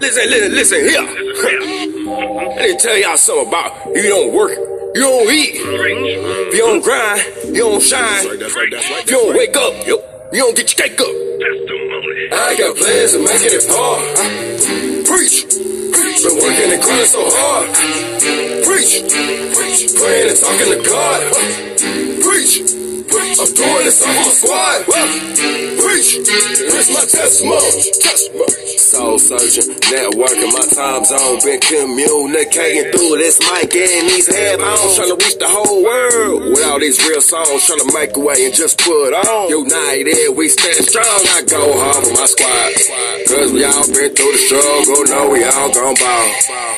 Listen here. I need to tell y'all something about you don't work. You don't eat. If you don't grind, you don't shine. If you don't wake up, you don't get your cake up. I got plans of making it hard. Preach. Been working and grinding so hard. Preach. Praying and talking to God. Preach. I'm doing this on my squad. Preach. Here's my testimony. Soul searching, networking, my time zone, been communicating through this mic and these headphones, trying to reach the whole world with all these real songs, trying to make a way and just put on. United, we stand strong. I go hard for my squad, cause we all been through the struggle. Know we all gon' ball,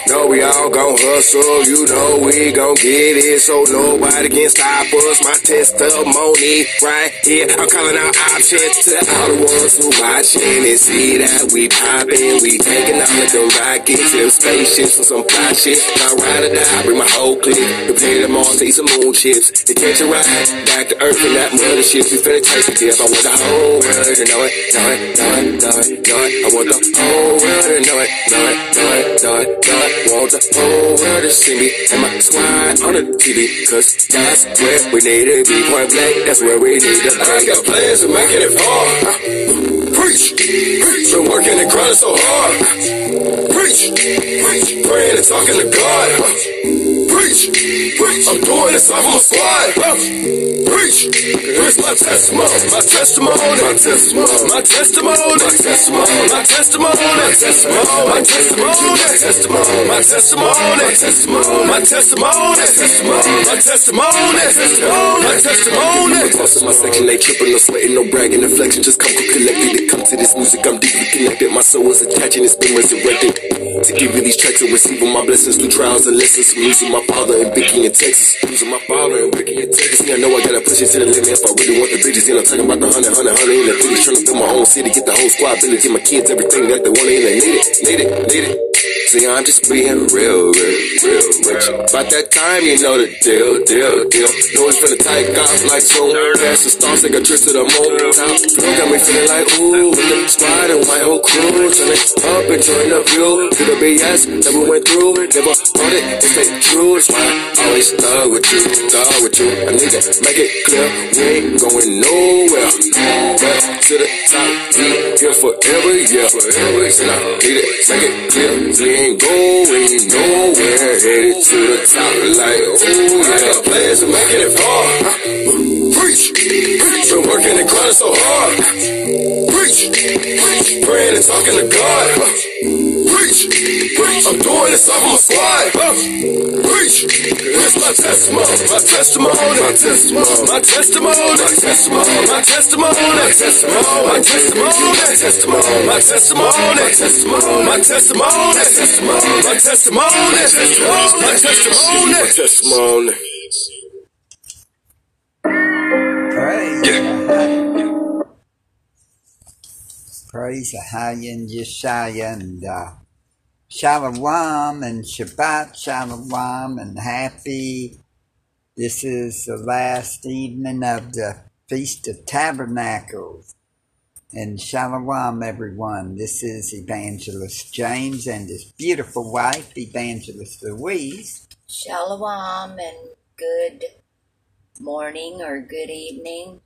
know we all gon' hustle. You know we gon' get it, so nobody can stop us. My testimony right here, I'm calling out options to all the ones who watching and see that we poppin', we taking out like a rocket, some spaceships and some fly shit. Now ride or die, bring my whole clip. Prepare them all to eat some moon chips. They catch a ride back to earth and that mother shit. We finna take a dip. I want the whole world to know it. I want the whole world to know it. Want the whole world to see me and my squad on the TV, cause that's where we need to be. Point blank, that's where we need to be. I got plans of making it far. Preach, been working and grinding so hard. Preach, praying and talking to God. Preach, I'm doing this off my squad. Preach, here's my testimony, my testimony. Boss of my section ain't tripping, no sweating, no bragging, inflection, just come collected. It come to this music, I'm deeply connected. My soul is attaching, it's been resurrected. To give you these tracks and receiving my blessings through trials and lessons. From losing my father and Vicky in Texas, losing my father and Vicky in Texas. See, I know I gotta push it to the limit if I really want the bitches. And I'm talking about the hundred in the city, trying to build my own city, get the whole squad, village, get my kids everything that they want and they need it. See, I'm just being real with you. By that time, you know the deal. Know it's finna take off like so. Past the stars, take a trip to the moon. Top floor got me feeling like ooh. With the squad and my whole crew, turn it up and join the view. To the BS that we went through, never thought it, it's the truth. That's why I always thug with you. I need to make it clear, we ain't going nowhere. Back to the top, we here forever. And I need it, make it clear, we ain't going nowhere, headed to the top like, ooh, I got plans of making it far. Preach, been working and grinding so hard. Preach, praying and talking to God. Preach, I'm doing this off my squad. Preach, my testimony. Praise the high and Yeshaya and Shalom and Shabbat Shalom and happy. This is the last evening of the Feast of Tabernacles. And Shalom, everyone. This is Evangelist James and his beautiful wife, Evangelist Louise. Shalom and good morning or good evening,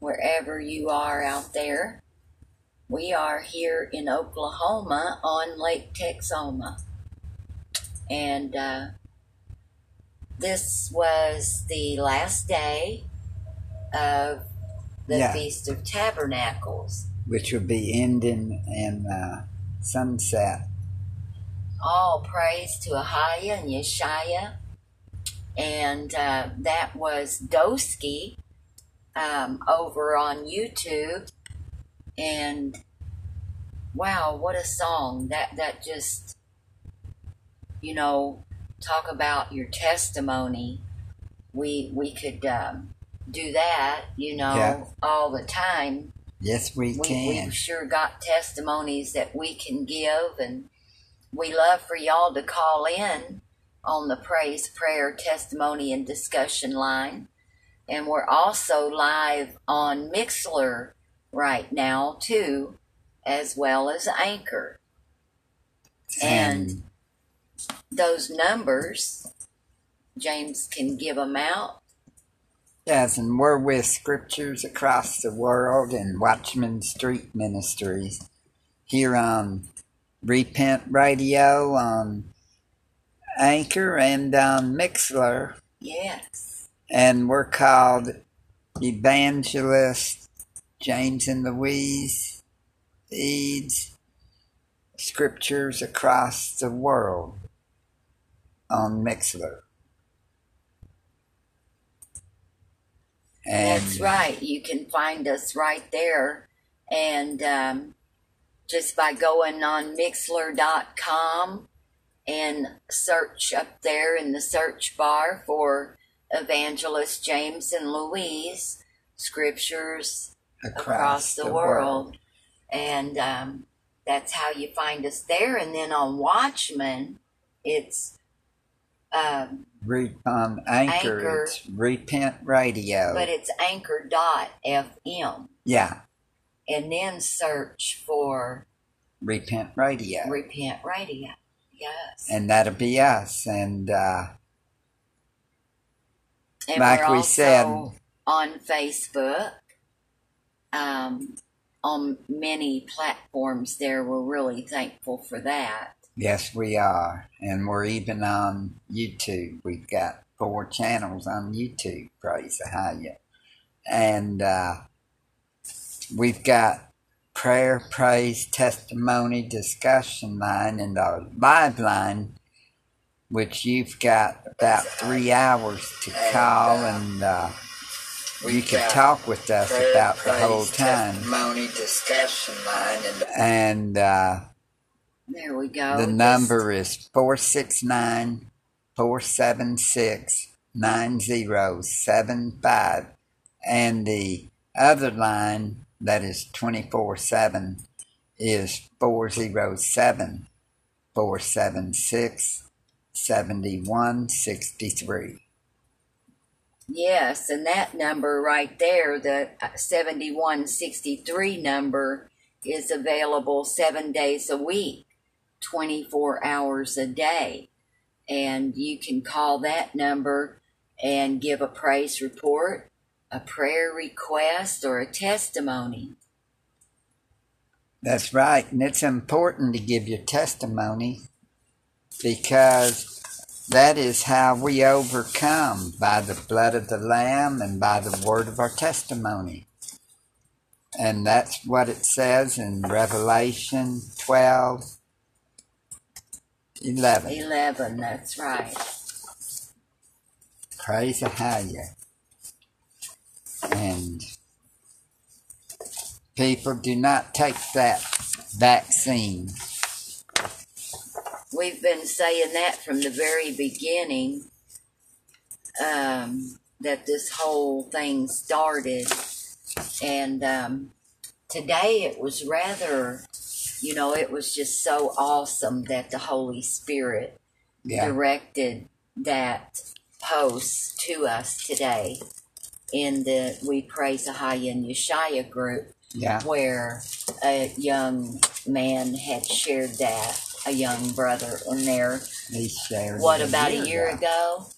wherever you are out there. We are here in Oklahoma on Lake Texoma. And this was the last day of the Feast of Tabernacles, which will be ending in sunset. All praise to Ahaya and Yeshaya. And that was Doski over on YouTube. And wow, what a song. That just, you know, talk about your testimony. We could do that, you know, all the time. Yes, we can. We've sure got testimonies that we can give, and we love for y'all to call in on the Praise, Prayer, Testimony, and Discussion line. And we're also live on Mixlr right now, too, as well as Anchor. And those numbers, James can give them out. Yes, and we're with Scriptures Across the World and Watchman Street Ministries here on Repent Radio, on Anchor, and on Mixlr. Yes. And we're called Evangelist James and Louise Eads, Scriptures Across the World on Mixlr. And that's right. You can find us right there. And just by going on Mixlr.com and search up there in the search bar for Evangelist James and Louise, Scriptures Across the World. And that's how you find us there. And then on Watchman, it's... Anchor, it's Repent Radio. But it's anchor.fm. Yeah. And then search for... Repent Radio. Repent Radio, yes. And that'll be us. And like we said... on Facebook, on many platforms there. We're really thankful for that. Yes, we are. And we're even on YouTube. We've got 4 channels on YouTube, praise the Higher. And we've got prayer, praise, testimony, discussion line, and our live line, which you've got about 3 hours to call, and you can talk with us about the whole time. Testimony, discussion line, and there we go. The number is 469-476-9075. And the other line that is 24/7 is 407-476-7163. Yes, and that number right there, the 7163 number, is available 7 days a week. 24 hours a day, and you can call that number and give a praise report, a prayer request, or a testimony. That's right, and it's important to give your testimony, because that is how we overcome, by the blood of the Lamb and by the word of our testimony. And that's what it says in Revelation 12:11, that's right. Praise the Higher. And people, do not take that vaccine. We've been saying that from the very beginning, that this whole thing started. And today it was rather... You know, it was just so awesome that the Holy Spirit directed that post to us today in the We Praise Ahaya and Yeshaya group, where a young man had shared that, a young brother in there. He shared about a year ago?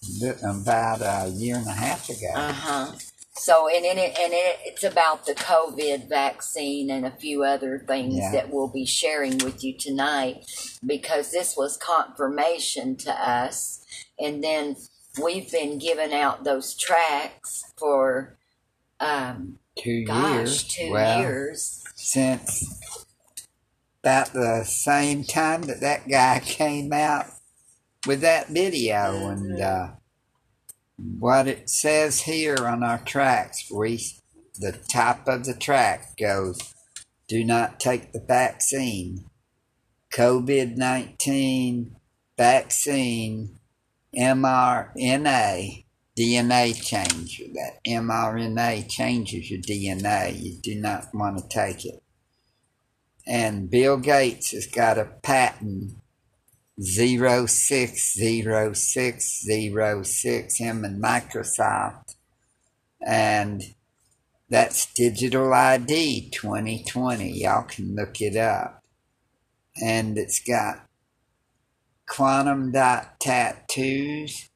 About a year and a half ago. Uh-huh. So, it's about the COVID vaccine and a few other things that we'll be sharing with you tonight, because this was confirmation to us. And then we've been giving out those tracts for, 2 years. 2 years. Since about the same time that guy came out with that video and, what it says here on our tracks, the top of the track goes, do not take the vaccine. COVID-19 vaccine, mRNA, DNA changer. That mRNA changes your DNA. You do not want to take it. And Bill Gates has got a patent 060606, him and Microsoft, and that's Digital ID 2020. Y'all can look it up. And it's got quantum.tattoos.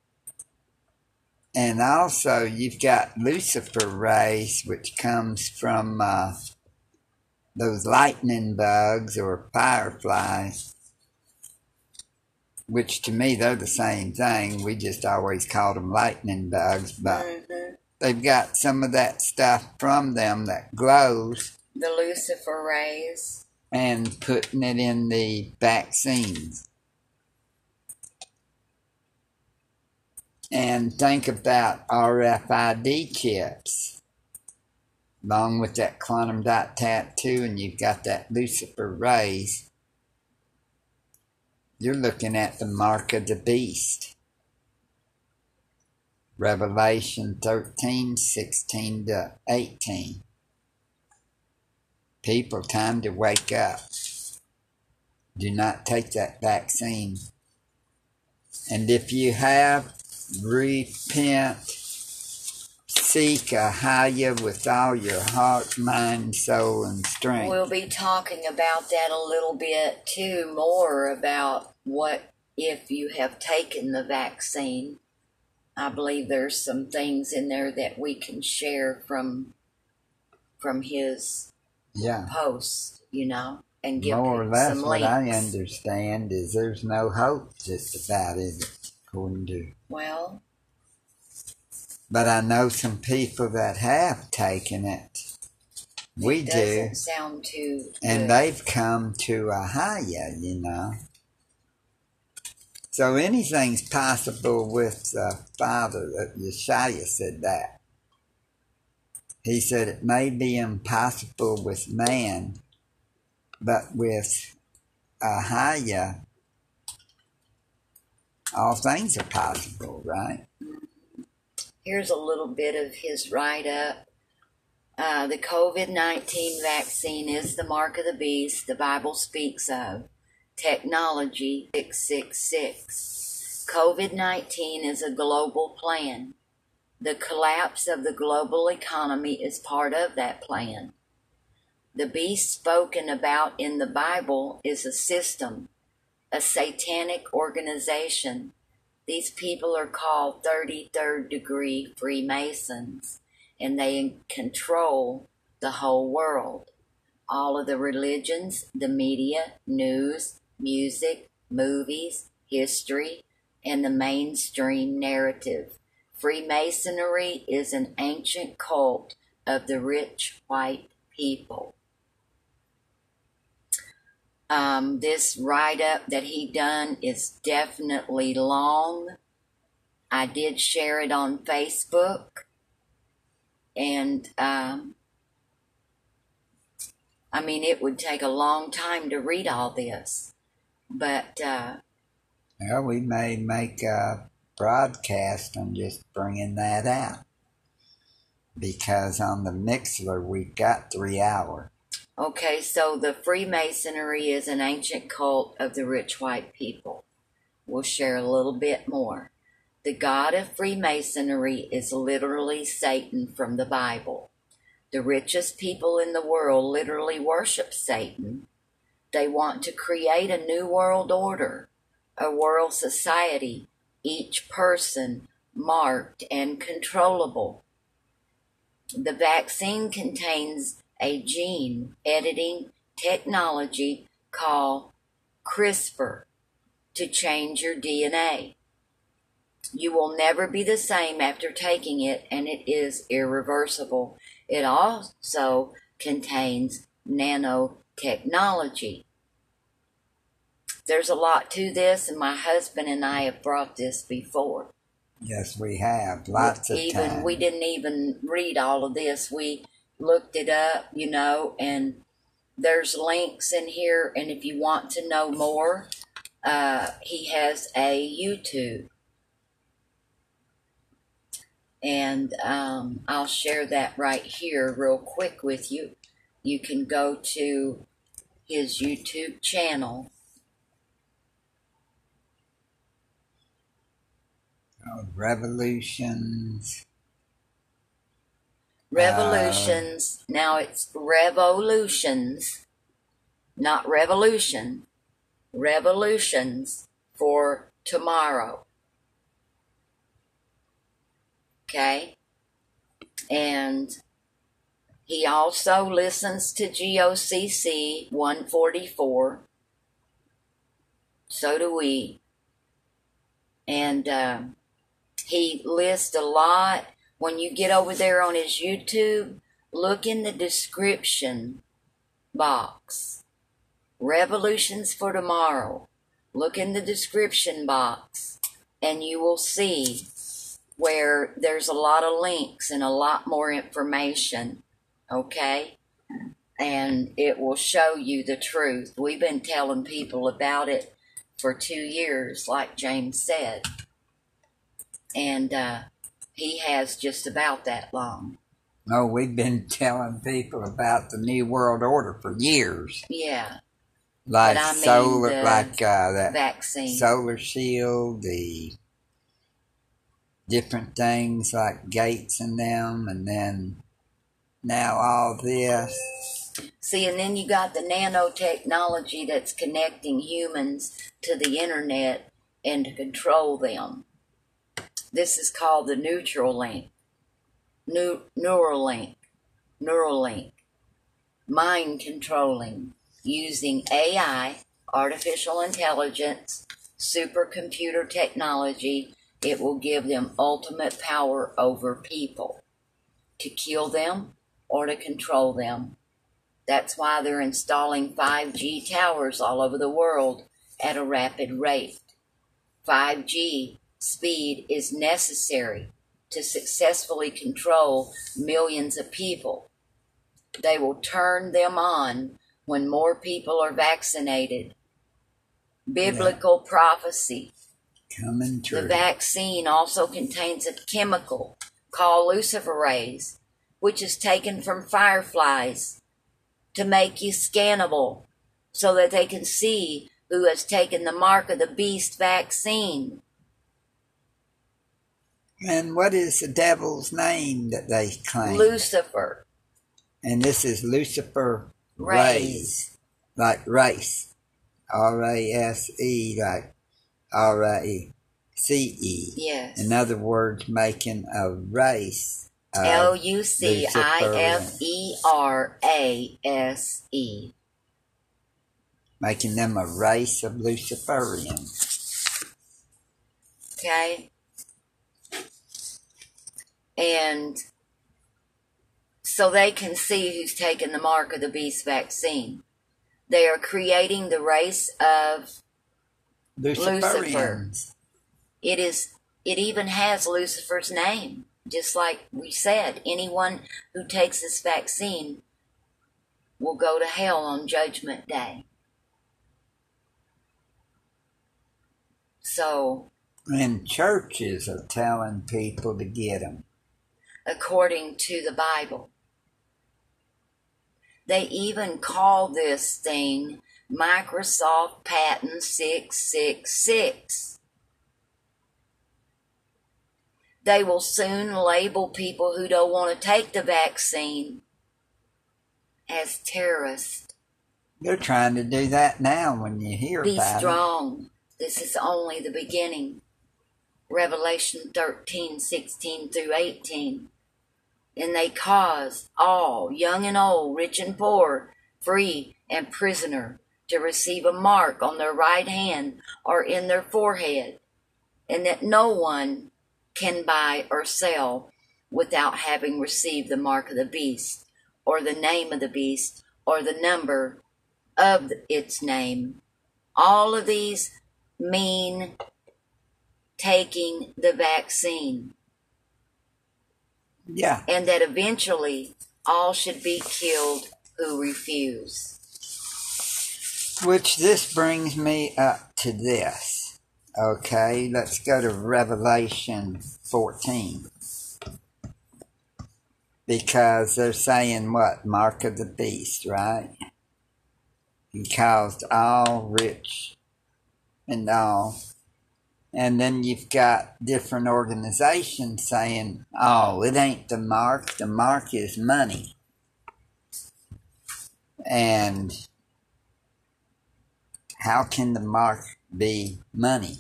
And also you've got Lucifer rays, which comes from those lightning bugs or fireflies, which to me they're the same thing. We just always called them lightning bugs, but they've got some of that stuff from them that glows. The Lucifer rays. And putting it in the vaccines. And think about RFID chips, along with that quantum dot tattoo, and you've got that Lucifer rays. You're looking at the mark of the beast. Revelation 13:16-18. People, time to wake up. Do not take that vaccine. And if you have, repent, seek Ahaya with all your heart, mind, soul, and strength. We'll be talking about that a little bit too, more about what if you have taken the vaccine. I believe there's some things in there that we can share from his post, you know, and give some links. More or less what I understand is there's no hope just about it. Well, but I know some people that have taken it. We do. Sound too good. And they've come to a higher, you know. So anything's possible with the Father. Yeshua said that. He said it may be impossible with man, but with a higher. All things are possible, right? Here's a little bit of his write-up. The COVID-19 vaccine is the mark of the beast the Bible speaks of. Technology 666. COVID-19 is a global plan. The collapse of the global economy is part of that plan. The beast spoken about in the Bible is a system. A satanic organization. These people are called 33rd degree Freemasons, and they control the whole world. All of the religions, the media, news, music, movies, history, and the mainstream narrative. Freemasonry is an ancient cult of the rich white people. This write-up that he done is definitely long. I did share it on Facebook. And, I mean, it would take a long time to read all this. But, well, we may make a broadcast on just bringing that out. Because on the Mixlr, we've got 3 hours. Okay, so the Freemasonry is an ancient cult of the rich white people. We'll share a little bit more. The god of Freemasonry is literally Satan from the Bible. The richest people in the world literally worship Satan. They want to create a new world order, a world society, each person marked and controllable. The vaccine contains a gene editing technology called CRISPR to change your DNA. You will never be the same after taking it, and it is irreversible. It also contains nanotechnology. There's a lot to this, and my husband and I have brought this before. Yes, we have. Lots of times. We didn't even read all of this. We looked it up, you know, and there's links in here. And if you want to know more, he has a YouTube. And I'll share that right here real quick with you. You can go to his YouTube channel. Oh, Revolutions. Now it's Revolutions, not Revolution. Revolutions for Tomorrow. Okay? And he also listens to GOCC 144. So do we. And he lists a lot. When you get over there on his YouTube, look in the description box. Revolutions for Tomorrow. Look in the description box and you will see where there's a lot of links and a lot more information. Okay? And it will show you the truth. We've been telling people about it for 2 years, like James said. And he has just about that long. Oh, we've been telling people about the New World Order for years. Yeah. Like I mean solar, like that vaccine, solar shield, the different things like Gates and them, and then now all this. See, and then you got the nanotechnology that's connecting humans to the internet and to control them. This is called the Neuralink, mind controlling. Using AI, artificial intelligence, supercomputer technology, it will give them ultimate power over people to kill them or to control them. That's why they're installing 5G towers all over the world at a rapid rate. 5G speed is necessary to successfully control millions of people. They will turn them on when more people are vaccinated. Biblical prophecy. Coming true. The vaccine also contains a chemical called luciferase, which is taken from fireflies to make you scannable so that they can see who has taken the mark of the beast vaccine. And what is the devil's name that they claim? Lucifer. And this is Lucifer. Raise. Like race. R-A-S-E, like R-A-C-E. Yes. In other words, making a race. L-U-C-I-F-E-R-A-S-E. Making them a race of Luciferians. Okay. And so they can see who's taken the mark of the beast vaccine. They are creating the race of Lucifer. It even has Lucifer's name. Just like we said, anyone who takes this vaccine will go to hell on Judgment Day. So, and churches are telling people to get them. According to the Bible. They even call this thing Microsoft Patent 666. They will soon label people who don't want to take the vaccine as terrorists. They're trying to do that now when you hear about it. Be strong. This is only the beginning. Revelation 13:16-18. And they caused all, young and old, rich and poor, free and prisoner, to receive a mark on their right hand or in their forehead, and that no one can buy or sell without having received the mark of the beast, or the name of the beast, or the number of its name. All of these mean taking the vaccine. Yeah. And that eventually all should be killed who refuse. Which this brings me up to this. Okay, let's go to Revelation 14. Because they're saying what? Mark of the beast, right? He caused all rich and all. And then you've got different organizations saying, oh, it ain't the mark. The mark is money. And How can the mark be money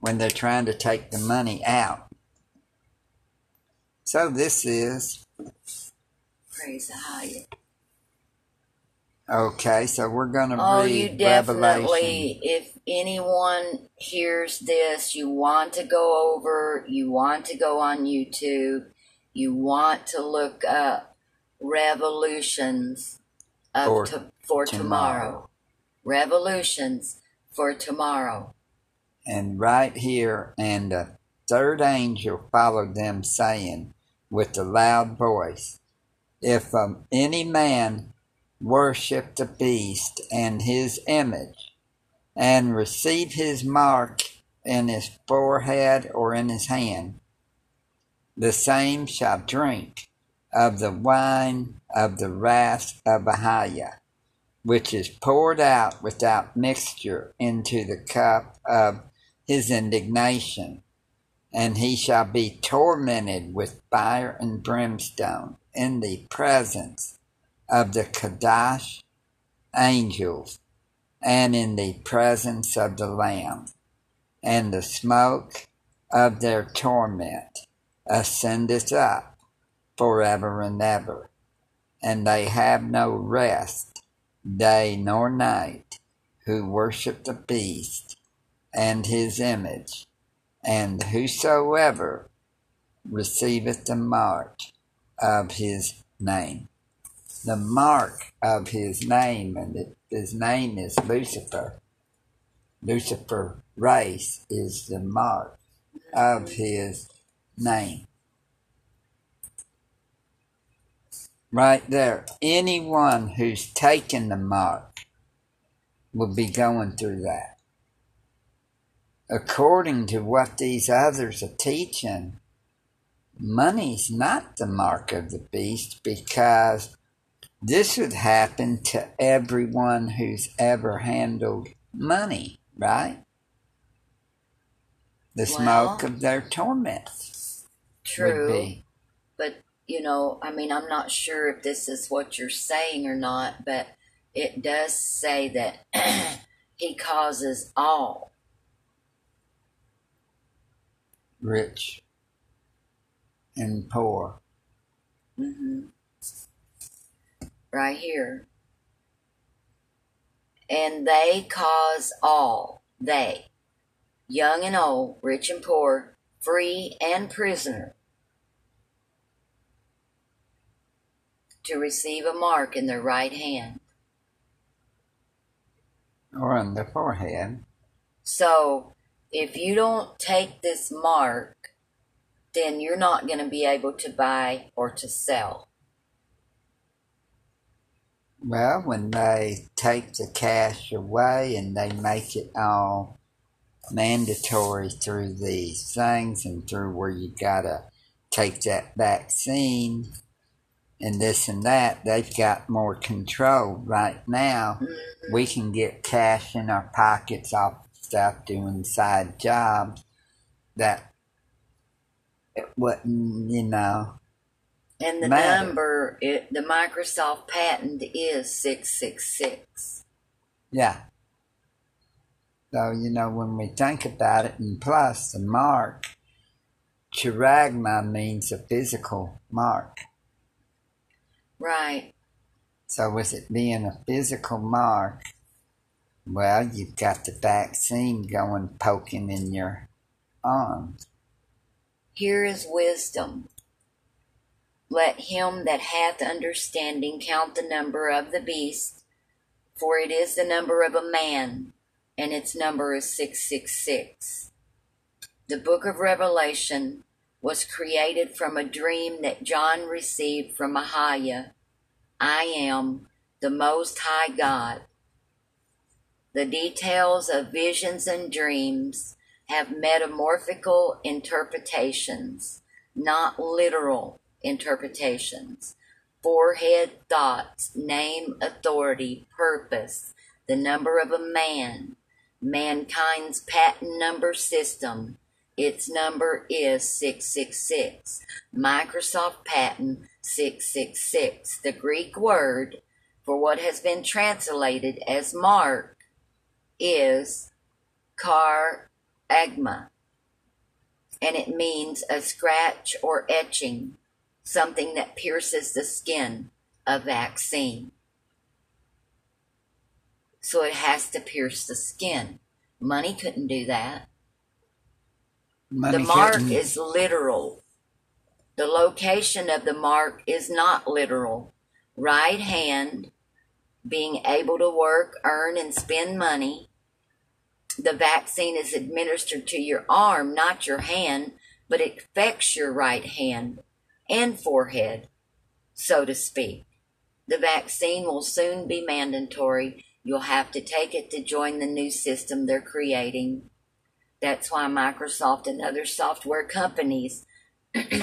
when they're trying to take the money out? So this is... Praise the higher. Okay, so we're going to read Revelation. Definitely, if anyone hears this, you want to go over, you want to go on YouTube, you want to look up Revolutions for Tomorrow. Revolutions for Tomorrow. And right here, and the third angel followed them, saying with a loud voice, If any man worship the beast and his image, and receive his mark in his forehead or in his hand, the same shall drink of the wine of the wrath of Ahiah, which is poured out without mixture into the cup of his indignation, and he shall be tormented with fire and brimstone in the presence of the Kadosh angels, and in the presence of the Lamb, and the smoke of their torment ascendeth up forever and ever, and they have no rest day nor night who worship the beast and his image, and whosoever receiveth the mark of his name. The mark of his name, and his name is Lucifer. Lucifer race is the mark of his name. Right there, anyone who's taken the mark will be going through that. According to what these others are teaching, money's not the mark of the beast, because this would happen to everyone who's ever handled money, right? The smoke of their torment. True. But, you know, I mean, I'm not sure if this is what you're saying or not, but it does say that he causes all. Rich and poor. Mm-hmm. Right here. And they cause all, they, young and old, rich and poor, free and prisoner, to receive a mark in their right hand. Or on their forehead. So, if you don't take this mark, then you're not going to be able to buy or to sell. Well, when they take the cash away and they make it all mandatory through these things and through where you gotta take that vaccine and this and that, they've got more control right now. Mm-hmm. We can get cash in our pockets off stuff, doing side jobs that it wouldn't, you know. And the number, the Microsoft patent is 666. Yeah. So, you know, when we think about it, and plus the mark, charagma means a physical mark. Right. So with it being a physical mark, well, you've got the vaccine going, poking in your arms. Here is wisdom. Let him that hath understanding count the number of the beast, for it is the number of a man, and its number is 666. The book of Revelation was created from a dream that John received from Ahiah. I am the Most High God. The details of visions and dreams have metamorphical interpretations, not literal interpretations. Forehead thoughts, name, authority, purpose, the number of a man, mankind's patent number system, its number is 666, Microsoft Patent 666, the Greek word for what has been translated as mark is charagma, and it means a scratch or etching, something that pierces the skin, a vaccine. So it has to pierce the skin. Money couldn't do that. The mark is literal. The location of the mark is not literal. Right hand, being able to work, earn, and spend money. The vaccine is administered to your arm, not your hand, but it affects your right hand and forehead, so to speak. The vaccine will soon be mandatory. You'll have to take it to join the new system they're creating. That's why Microsoft and other software companies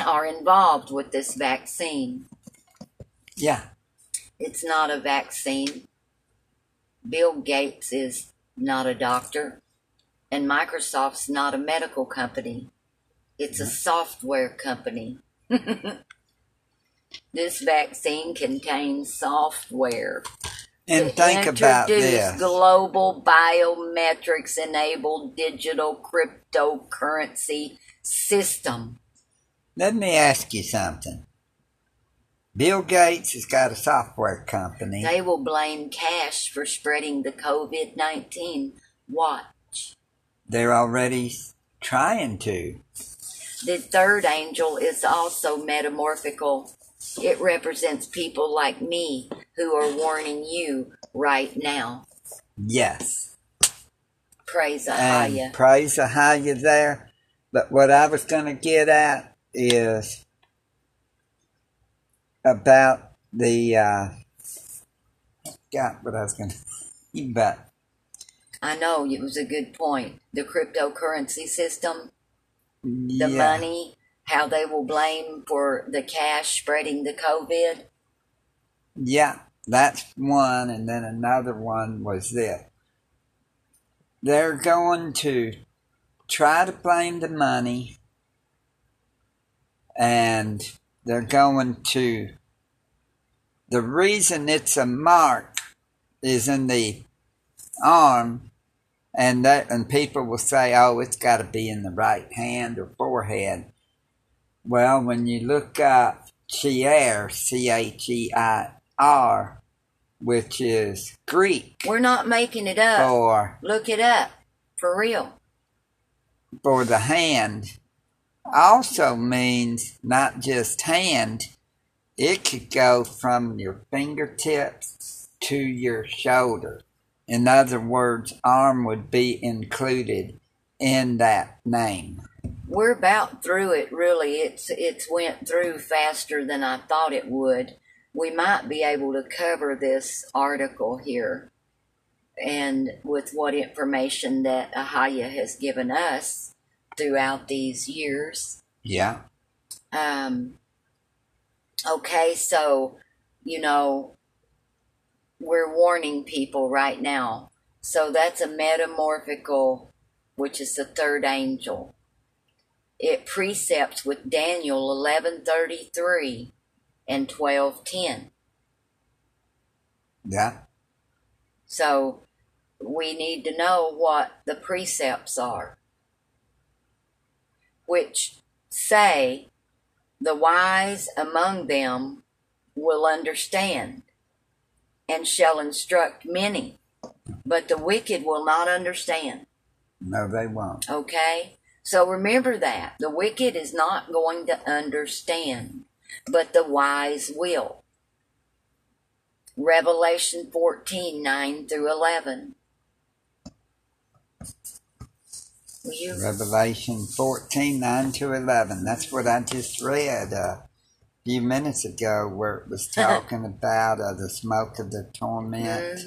are involved with this vaccine. Yeah. It's not a vaccine. Bill Gates is not a doctor, and Microsoft's not a medical company. It's a software company. This vaccine contains software. And think about this. Global biometrics-enabled digital cryptocurrency system. Let me ask you something. Bill Gates has got a software company. They will blame cash for spreading the COVID-19 watch. They're already trying to. The third angel is also metamorphical. It represents people like me who are warning you right now. Yes. Praise Ahaya. Praise Ahaya there. But what I was going to get at is about the, got what I was going to think about. I know, it was a good point. The cryptocurrency system, the money, how they will blame for the cash spreading the COVID. Yeah, that's one. And then another one was this. They're going to try to blame the money, and they're going to, the reason it's a mark is in the arm, and that, and people will say, oh, it's got to be in the right hand or forehead. Well, when you look up Cheir, C-H-E-I-R, which is Greek. We're not making it up. Look it up, for real. For the hand, also means not just hand. It could go from your fingertips to your shoulder. In other words, arm would be included in that name. We're about through it, really. It's went through faster than I thought it would. We might be able to cover this article here, and with what information that Ahaya has given us throughout these years. Yeah. Okay, so, you know, we're warning people right now. So that's a metamorphical, which is the third angel. It precepts with Daniel 11:33 and 12:10. Yeah. So we need to know what the precepts are, which say the wise among them will understand and shall instruct many, but the wicked will not understand. No, they won't. Okay? So remember that. The wicked is not going to understand, but the wise will. Revelation 14:9-11. Revelation 14:9-11. That's what I just read a few minutes ago, where it was talking about the smoke of the torment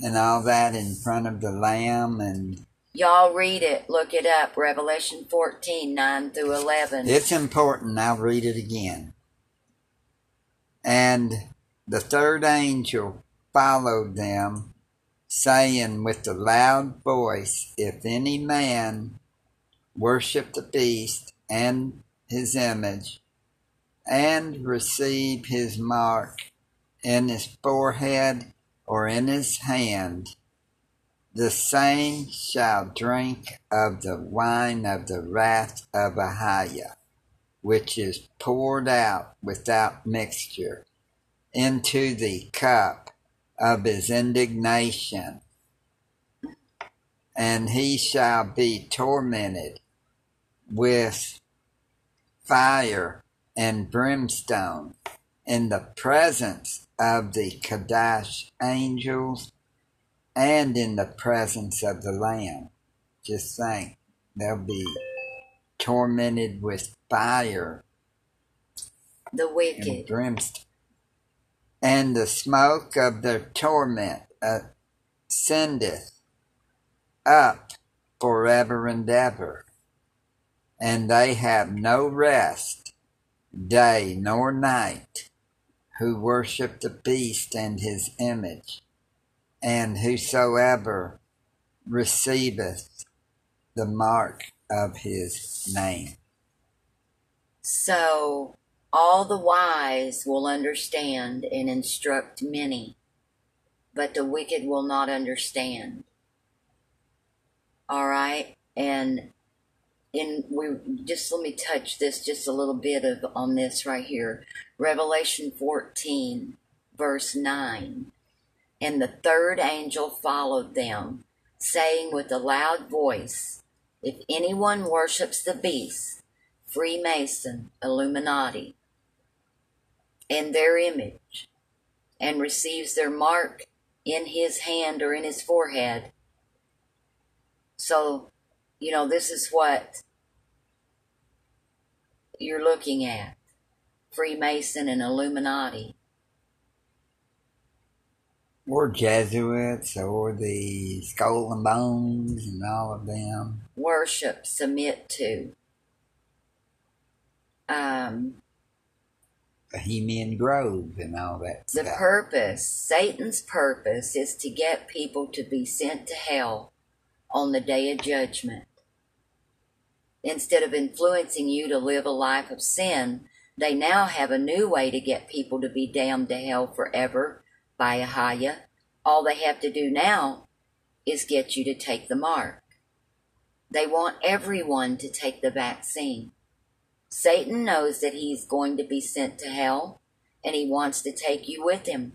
and all that in front of the Lamb and... Y'all read it. Look it up. Revelation 14:9-11. It's important. I'll read it again. And the third angel followed them, saying with a loud voice, if any man worship the beast and his image, and receive his mark in his forehead or in his hand, the same shall drink of the wine of the wrath of Ahiah, which is poured out without mixture into the cup of his indignation, and he shall be tormented with fire and brimstone in the presence of the Kodesh angels and in the presence of the Lamb. Just think, they'll be tormented with fire. The wicked. And brimstone. And the smoke of their torment ascendeth up forever and ever. And they have no rest, day nor night, who worship the beast and his image, and whosoever receiveth the mark of his name. So all the wise will understand and instruct many, but the wicked will not understand. All right? And we just, let me touch this just a little bit of on this right here. Revelation 14, verse 9. And the third angel followed them, saying with a loud voice, if anyone worships the beast, Freemason, Illuminati, and their image, and receives their mark in his hand or in his forehead. So, you know, this is what you're looking at. Freemason and Illuminati. Or Jesuits, or the Skull and Bones, and all of them. Worship, submit to. Bohemian Grove and all that stuff. The purpose, Satan's purpose, is to get people to be sent to hell on the day of judgment. Instead of influencing you to live a life of sin, they now have a new way to get people to be damned to hell forever by Ahiah. All they have to do now is get you to take the mark. They want everyone to take the vaccine. Satan knows that he's going to be sent to hell, and he wants to take you with him.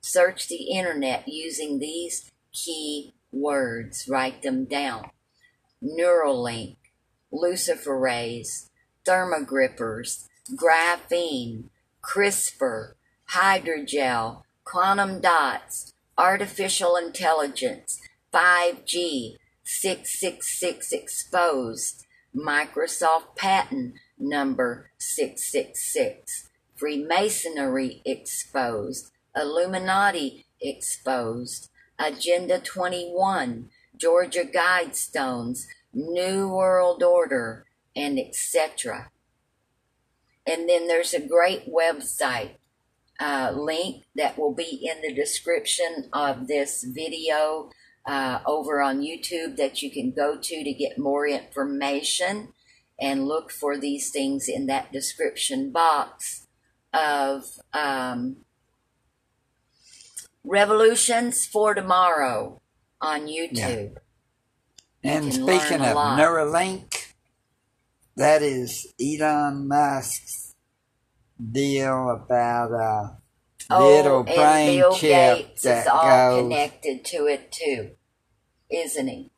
Search the internet using these key words. Write them down. Neuralink, luciferase, thermogrippers, graphene, CRISPR, hydrogel, quantum dots, artificial intelligence, 5G, 666 exposed, Microsoft Patent number 666, Freemasonry exposed, Illuminati exposed, Agenda 21, Georgia Guidestones, New World Order, and etc. And then there's a great website link that will be in the description of this video over on YouTube that you can go to get more information, and look for these things in that description box of Revolutions for Tomorrow on YouTube. Yeah. And speaking of Neuralink, that is Elon Musk's deal about a little brain Bill chip Gates that is all goes, connected to it too, isn't he?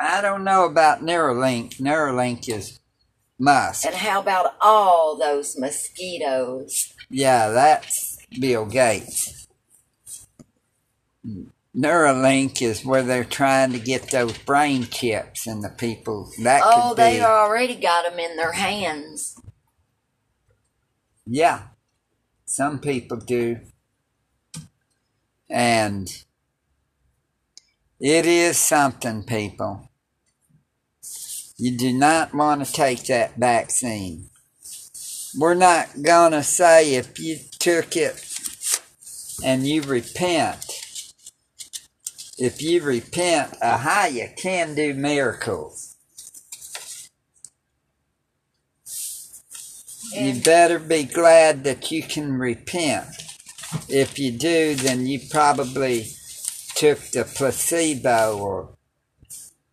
I don't know about Neuralink. Neuralink is Musk. And how about all those mosquitoes? Yeah, that's Bill Gates. Neuralink is where they're trying to get those brain chips in the people. That could be. They already got them in their hands. Yeah, some people do. And it is something, people. You do not want to take that vaccine. We're not going to say if you took it and you repent. If you repent, Ahiah can do miracles. Yeah. You better be glad that you can repent. If you do, then you probably took the placebo or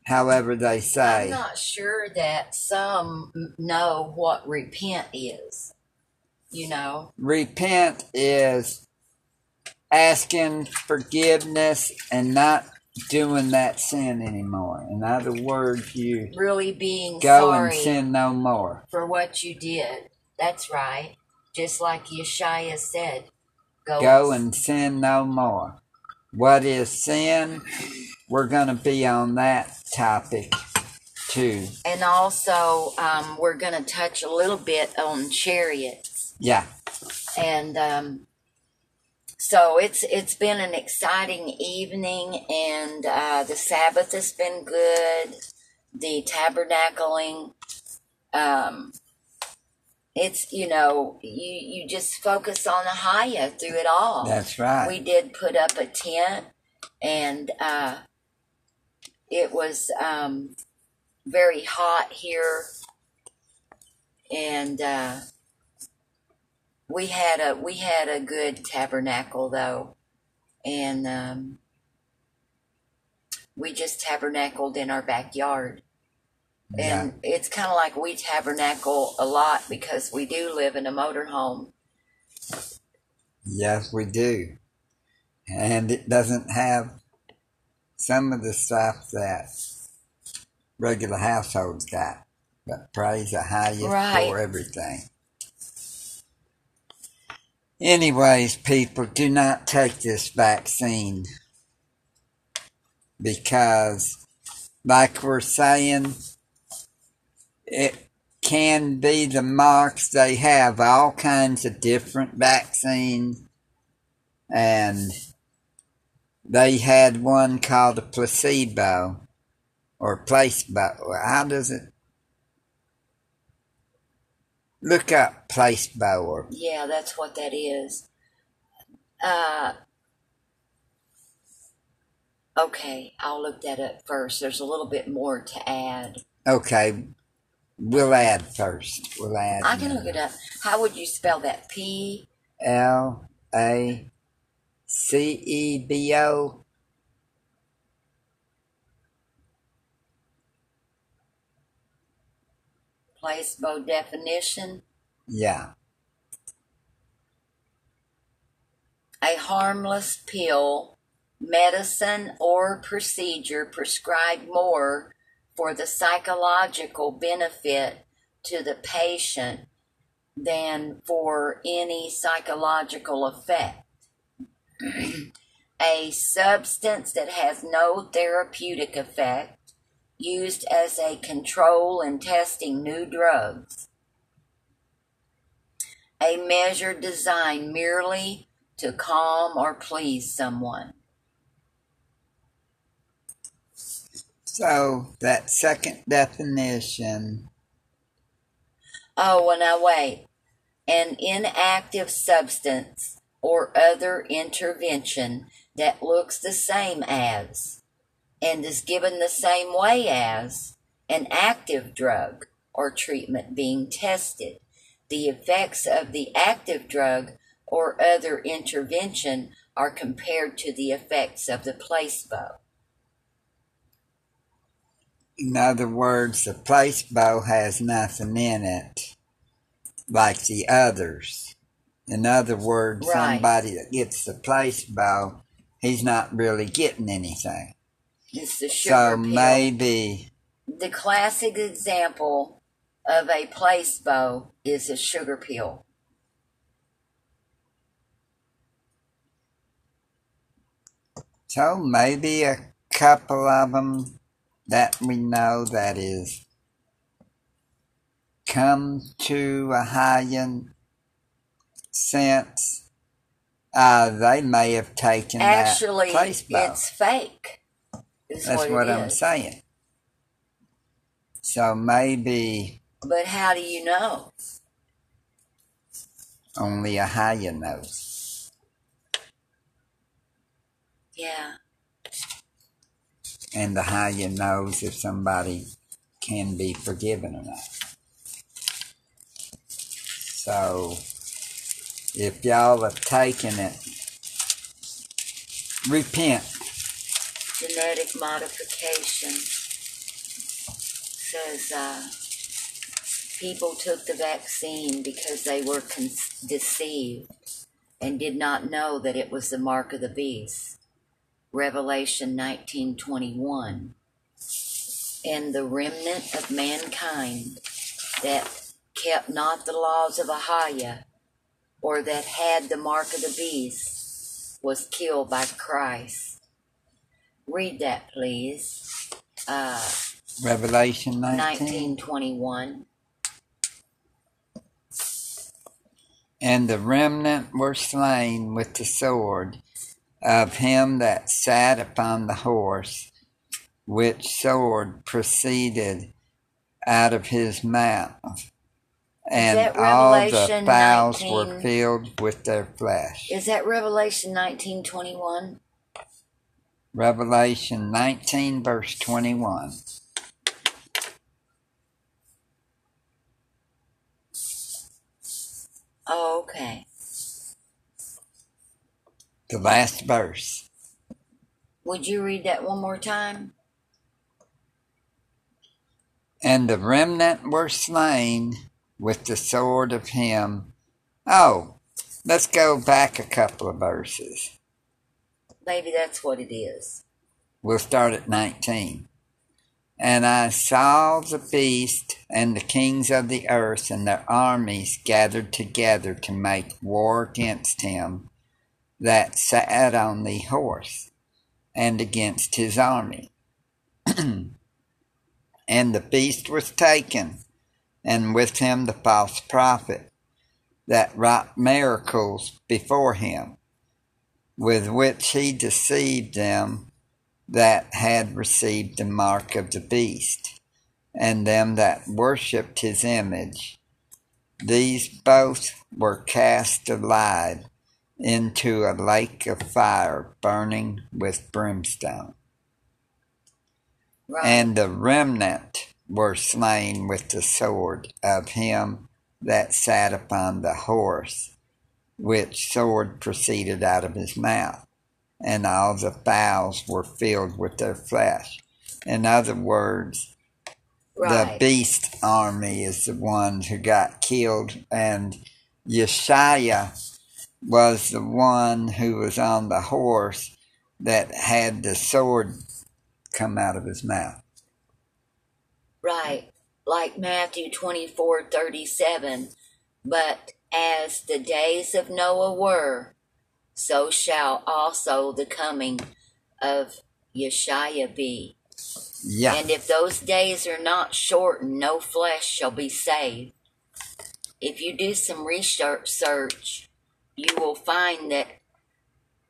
however they say. I'm not sure that some know what repent is, you know. Repent is asking forgiveness and not doing that sin anymore. In other words, you really being go sorry and sin no more for what you did. That's right. Just like Yeshua said, go and sin no more. What is sin? We're going to be on that topic too. And also, we're going to touch a little bit on chariots. Yeah. And so it's been an exciting evening, and the Sabbath has been good. The tabernacling, it's, you know, you just focus on Ahia through it all. That's right. We did put up a tent, and it was very hot here, and we had a good tabernacle though, and we just tabernacled in our backyard. Yeah. And it's kind of like we tabernacle a lot because we do live in a motorhome. Yes, we do. And it doesn't have some of the stuff that regular households got. But praise the highest for everything. Anyways, people, do not take this vaccine because, like we're saying, it can be the marks. They have all kinds of different vaccines, and they had one called a placebo or placebo. How does it? Look up placebo. Or... yeah, that's what that is. Okay, I'll look that up first. There's a little bit more to add. Okay. We'll add first. We'll add. I can look it up. How would you spell that? Placebo. Placebo definition. Yeah. A harmless pill, medicine, or procedure prescribed more for the psychological benefit to the patient than for any psychological effect. A substance that has no therapeutic effect, used as a control in testing new drugs. A measure designed merely to calm or please someone. So, that second definition. Oh, and I wait. An inactive substance or other intervention that looks the same as and is given the same way as an active drug or treatment being tested. The effects of the active drug or other intervention are compared to the effects of the placebo. In other words, the placebo has nothing in it like the others. In other words, somebody that gets the placebo, he's not really getting anything. It's the sugar pill. So maybe... the classic example of a placebo is a sugar pill. So maybe a couple of them that we know that is come to a higher sense, they may have taken actually, that placebo. Actually, it's fake. That's what I'm saying. So maybe... but how do you know? Only a higher knows. Yeah. And the higher knows if somebody can be forgiven or not. So, if y'all have taken it. Repent. Genetic modification says people took the vaccine because they were deceived and did not know that it was the mark of the beast. Revelation 19:21. And the remnant of mankind that kept not the laws of Ahiah, or that had the mark of the beast, was killed by Christ. Read that, please. Revelation 19:21. And the remnant were slain with the sword of him that sat upon the horse, which sword proceeded out of his mouth, and all the fowls were filled with their flesh. Is that Revelation 19:21? Revelation 19, verse 21. Oh, okay. The last verse. Would you read that one more time? And the remnant were slain with the sword of him. Oh, let's go back a couple of verses. Maybe that's what it is. We'll start at 19. And I saw the beast and the kings of the earth and their armies gathered together to make war against him that sat on the horse, and against his army. And the beast was taken, and with him the false prophet, that wrought miracles before him, with which he deceived them that had received the mark of the beast, and them that worshipped his image. These both were cast alive into a lake of fire burning with brimstone. Right. And the remnant were slain with the sword of him that sat upon the horse, which sword proceeded out of his mouth, and all the fowls were filled with their flesh. In other words, right, the beast army is the ones who got killed, and Yeshaya was the one who was on the horse that had the sword come out of his mouth. Right, like Matthew 24:37, but as the days of Noah were, so shall also the coming of Yeshua be. Yeah. And if those days are not shortened, no flesh shall be saved. If you do some research, you will find that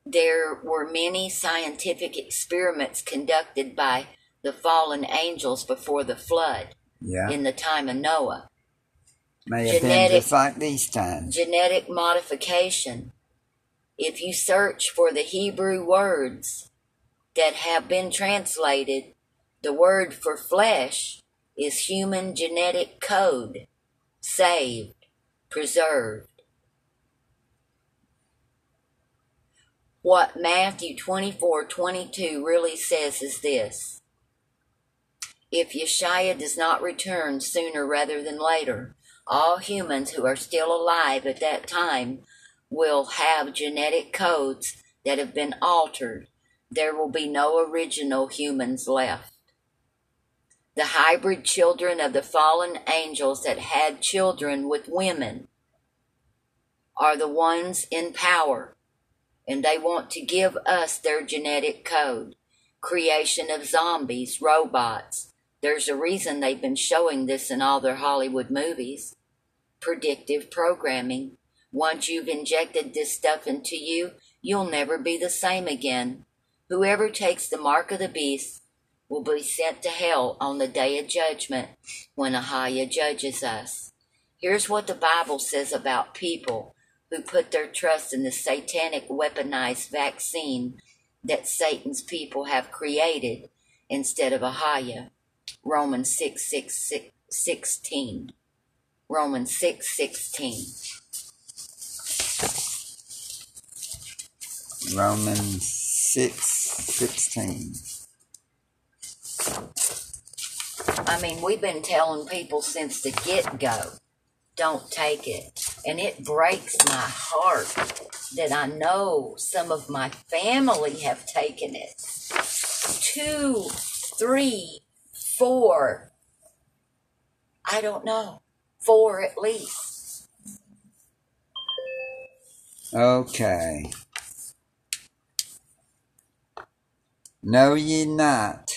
there were many scientific experiments conducted by the fallen angels before the flood, yeah, in the time of Noah. May have been just like these times. Genetic modification. If you search for the Hebrew words that have been translated, the word for flesh is human genetic code, saved, preserved. What Matthew 24:22 really says is this: if Yeshua does not return sooner rather than later, all humans who are still alive at that time will have genetic codes that have been altered. There will be no original humans left. The hybrid children of the fallen angels that had children with women are the ones in power, and they want to give us their genetic code. Creation of zombies, robots. There's a reason they've been showing this in all their Hollywood movies. Predictive programming. Once you've injected this stuff into you, you'll never be the same again. Whoever takes the mark of the beast will be sent to hell on the day of judgment when Ahiah judges us. Here's what the Bible says about people who put their trust in the satanic weaponized vaccine that Satan's people have created instead of Ahiah. Romans 6:16. Romans 6:16. I mean, we've been telling people since the get-go, don't take it. And it breaks my heart that I know some of my family have taken it. 2, 3, 4, I don't know, 4 at least. Okay. Know ye not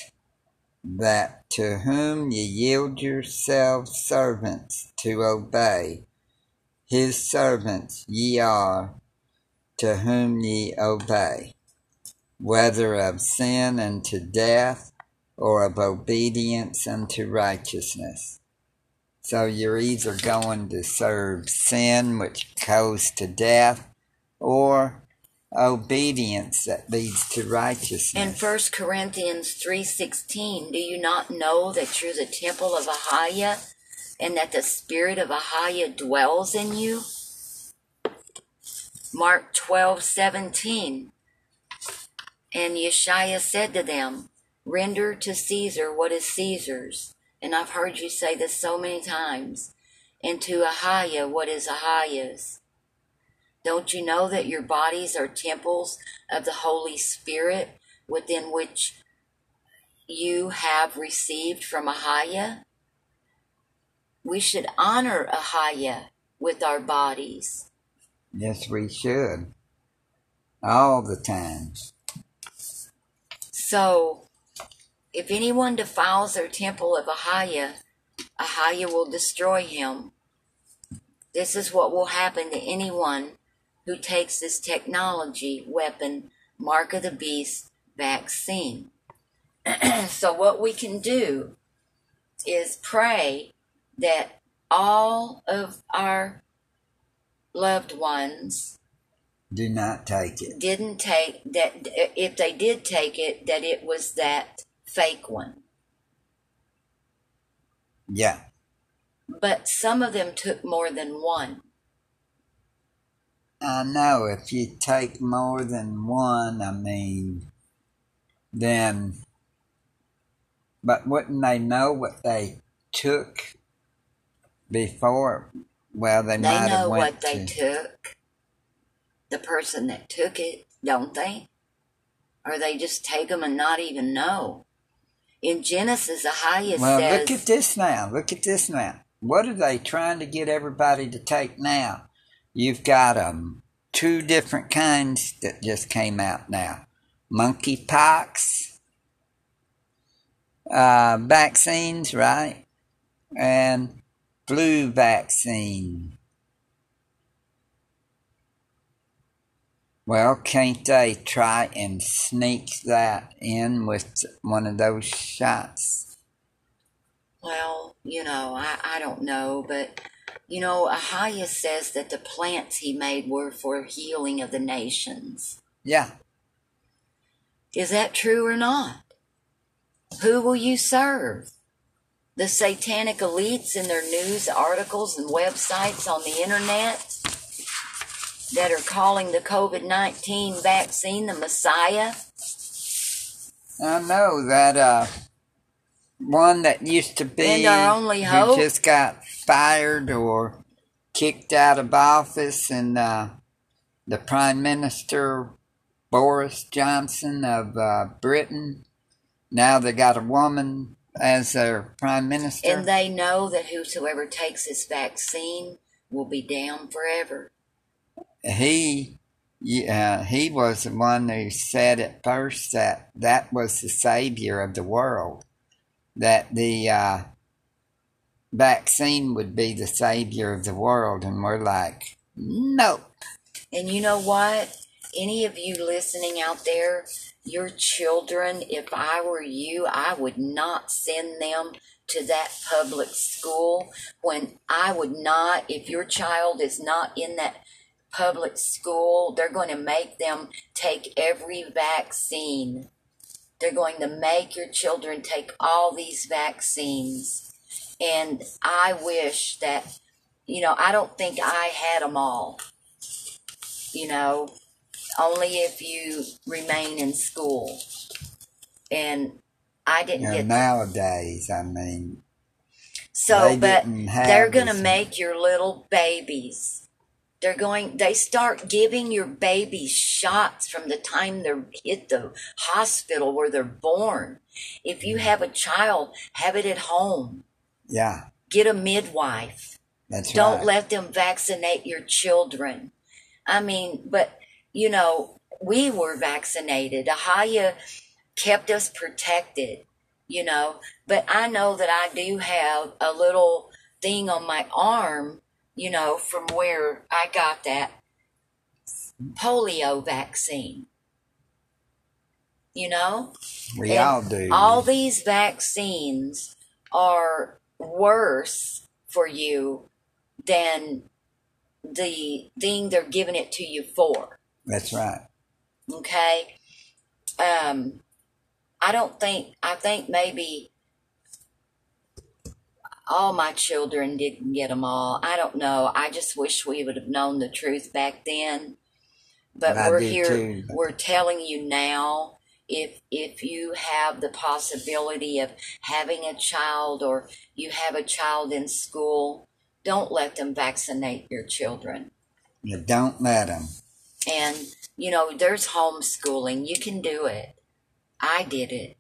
that to whom ye yield yourselves servants to obey, his servants ye are to whom ye obey, whether of sin unto death or of obedience unto righteousness. So you're either going to serve sin, which goes to death, or obedience that leads to righteousness. In 1 Corinthians 3:16, do you not know that you're the temple of Ahia and that the spirit of Ahia dwells in you? Mark 12:17, and Yeshua said to them, render to Caesar what is Caesar's, and I've heard you say this so many times, and to Ahia what is Ahia's. Don't you know that your bodies are temples of the Holy Spirit within which you have received from Ahia? We should honor Ahia with our bodies. Yes, we should. All the time. So, if anyone defiles their temple of Ahia, Ahia will destroy him. This is what will happen to anyone who takes this technology, weapon, mark of the beast, vaccine. So what we can do is pray that all of our loved ones do not take it. Didn't take that. If they did take it, that it was that fake one. Yeah. But some of them took more than one. I know, if you take more than one, I mean, then, but wouldn't they know what they took before? Well, they might have went to. They know what they took, the person that took it, don't they? Or they just take them and not even know. In Genesis, Ahia says... Well, look at this now, What are they trying to get everybody to take now? You've got 2 different kinds that just came out now. Monkeypox vaccines, right? And flu vaccine. Well, can't they try and sneak that in with one of those shots? Well, you know, I don't know, but... You know, Ahia says that the plants he made were for healing of the nations. Yeah. Is that true or not? Who will you serve? The satanic elites in their news articles and websites on the internet that are calling the COVID-19 vaccine the Messiah? I know that one that used to be... And our only hope... just got... fired or kicked out of office, and the Prime Minister Boris Johnson of Britain, now they got a woman as their Prime Minister. And they know that whosoever takes this vaccine will be damned forever. He was the one who said at first that that was the savior of the world, that the... vaccine would be the savior of the world, and we're like, nope. And you know what? Any of you listening out there, your children, if I were you, I would not send them to that public school. When I would not, if your child is not in that public school, they're going to make them take every vaccine. They're going to make your children take all these vaccines. And I wish that, you know, I don't think I had them all. You know, only if you remain in school. And I didn't get nowadays, I mean. So, but they're going to make your little babies. They start giving your babies shots from the time they're at the hospital where they're born. If you have a child, have it at home. Yeah. Get a midwife. That's right. Don't let them vaccinate your children. I mean, but, you know, we were vaccinated. Ahia kept us protected. You know, but I know that I do have a little thing on my arm, you know, from where I got that polio vaccine, you know? We all do. All these vaccines are worse for you than the thing they're giving it to you for. That's right. Okay. I think maybe all my children didn't get them all. I don't know. I just wish we would have known the truth back then. But we're here. Too. We're telling you now, if you have the possibility of having a child or you have a child in school, don't let them vaccinate your children. You don't let them. And, you know, there's homeschooling. You can do it. I did it,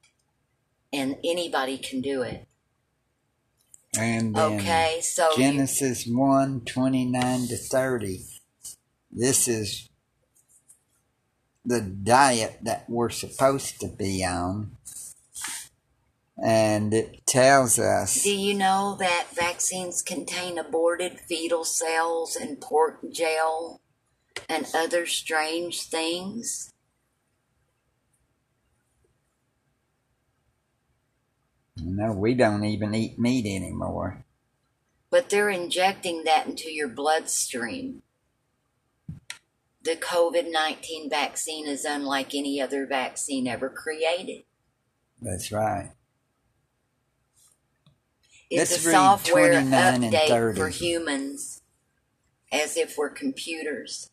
and anybody can do it. And okay, so Genesis 1:29-30. This is the diet that we're supposed to be on, and it tells us. Do you know that vaccines contain aborted fetal cells and pork gel and other strange things? No, we don't even eat meat anymore. But they're injecting that into your bloodstream. The COVID-19 vaccine is unlike any other vaccine ever created. That's right. It's a software update for humans, as if we're computers.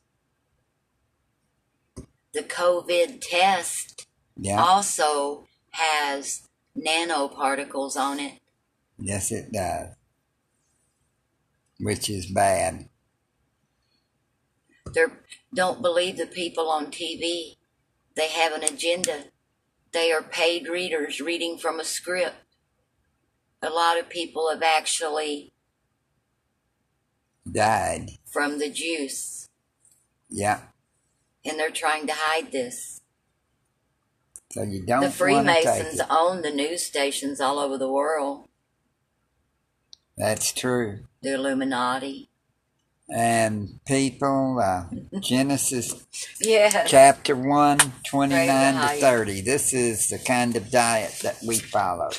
The COVID test also has nanoparticles on it. Yes, it does. Which is bad. Don't believe the people on TV. They have an agenda. They are paid readers reading from a script. A lot of people have actually died from the juice. Yeah. And they're trying to hide this. So you don't. The Freemasons own the news stations all over the world. That's true. The Illuminati. And people, Genesis chapter 1:29-30. This is the kind of diet that we follow.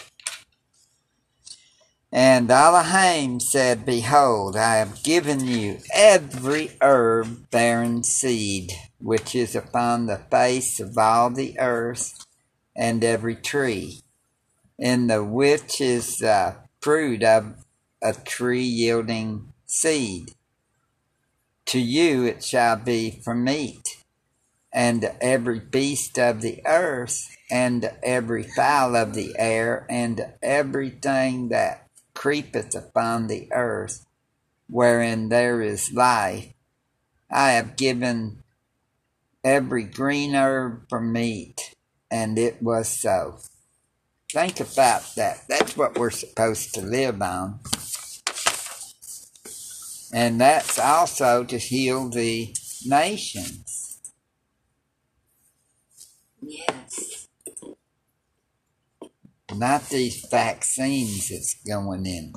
And Elohim said, Behold, I have given you every herb bearing seed, which is upon the face of all the earth, and every tree, in the which is the fruit of a tree yielding seed. To you it shall be for meat, and to every beast of the earth, and to every fowl of the air, and to everything that creepeth upon the earth, wherein there is life. I have given every green herb for meat, and it was so. Think about that. That's what we're supposed to live on. And that's also to heal the nations. Yes. Not these vaccines that's going in.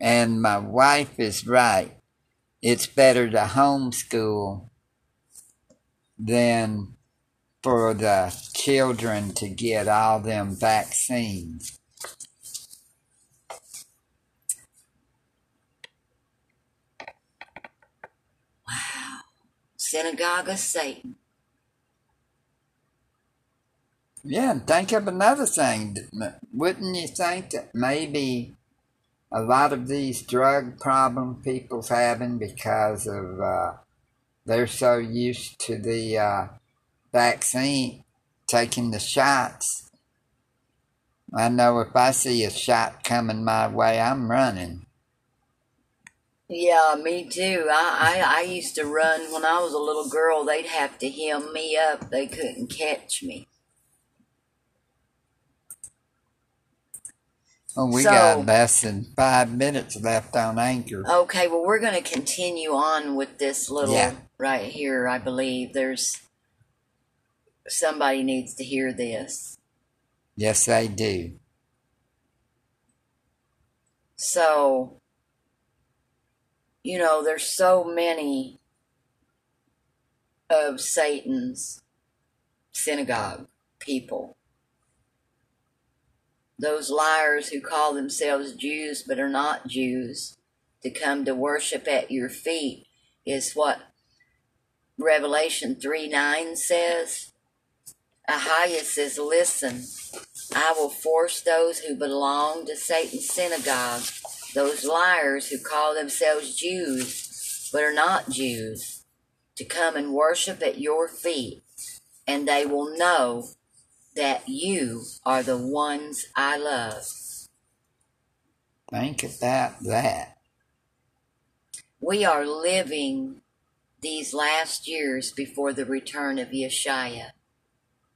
And my wife is right. It's better to homeschool than for the children to get all them vaccines. Wow. Synagogue of Satan. Yeah, and think of another thing. Wouldn't you think that maybe a lot of these drug problem people's having because of They're so used to the vaccine, taking the shots. I know if I see a shot coming my way, I'm running. Yeah, me too. I used to run when I was a little girl. They'd have to hem me up. They couldn't catch me. Well, we got less than 5 minutes left on Anchor. Okay, well, we're going to continue on with this little right here. I believe there's somebody needs to hear this. Yes, they do. So, you know, there's so many of Satan's synagogue people. Those liars who call themselves Jews but are not Jews, to come to worship at your feet is what Revelation 3:9 says. Ahia says, listen, I will force those who belong to Satan's synagogue, those liars who call themselves Jews but are not Jews, to come and worship at your feet, and they will know that you are the ones I love. Think about that. We are living these last years before the return of Yeshua.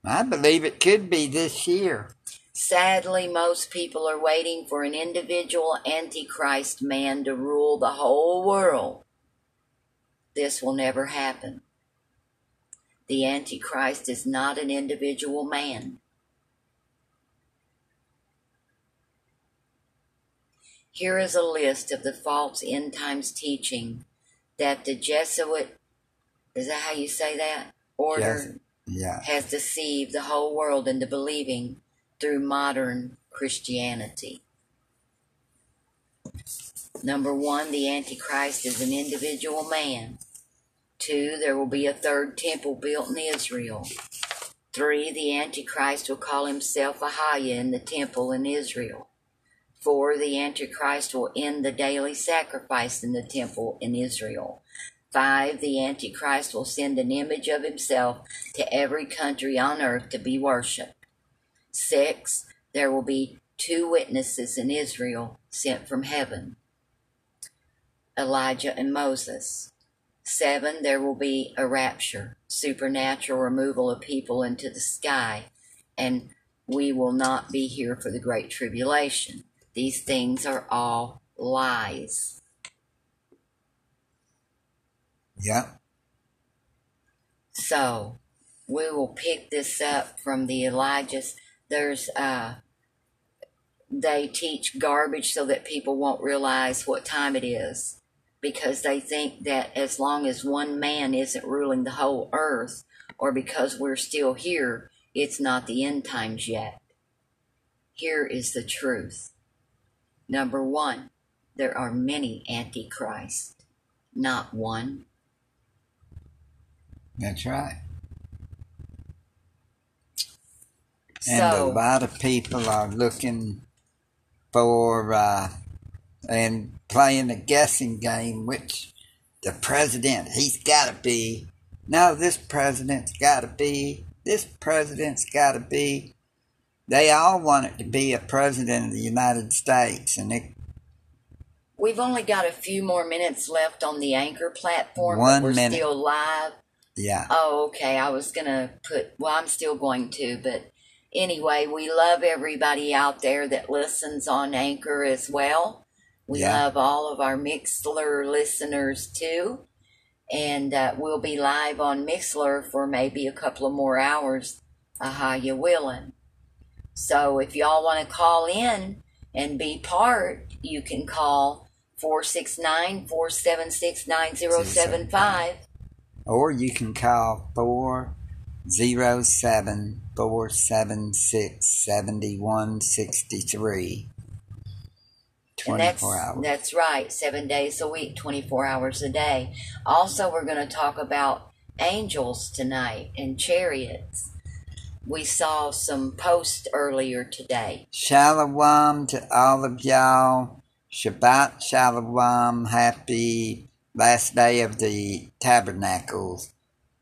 I believe it could be this year. Sadly, most people are waiting for an individual Antichrist man to rule the whole world. This will never happen. The Antichrist is not an individual man. Here is a list of the false end times teaching that the Jesuit, is that how you say that? Order has deceived the whole world into believing through modern Christianity. Number one, the Antichrist is an individual man. 2, there will be a third temple built in Israel. 3, the Antichrist will call himself Ahia in the temple in Israel. 4, the Antichrist will end the daily sacrifice in the temple in Israel. 5, the Antichrist will send an image of himself to every country on earth to be worshipped. 6, there will be 2 witnesses in Israel sent from heaven, Elijah and Moses. 7, there will be a rapture, supernatural removal of people into the sky, and we will not be here for the Great Tribulation. These things are all lies. Yeah. So, we will pick this up from the Elijah's. There's, they teach garbage so that people won't realize what time it is, because they think that as long as one man isn't ruling the whole earth, or because we're still here, it's not the end times yet. Here is the truth. Number one, there are many antichrists, not one. That's right. And a lot of people are looking for... and playing a guessing game, which the president, he's got to be. No, this president's got to be. This president's got to be. They all want it to be a president of the United States. And it, we've only got a few more minutes left on the Anchor platform. We're still live. Yeah. Oh, okay. I was going to put, well, I'm still going to, but anyway, we love everybody out there that listens on Anchor as well. We love all of our Mixlr listeners, too. And we'll be live on Mixlr for maybe a couple of more hours, you willing. So if y'all want to call in and be part, you can call 469-476-9075. Or you can call 407-476-7163. And that's right, 7 days a week, 24 hours a day. Also, we're going to talk about angels tonight and chariots. We saw some posts earlier today. Shalom to all of y'all. Shabbat shalom. Happy last day of the tabernacles,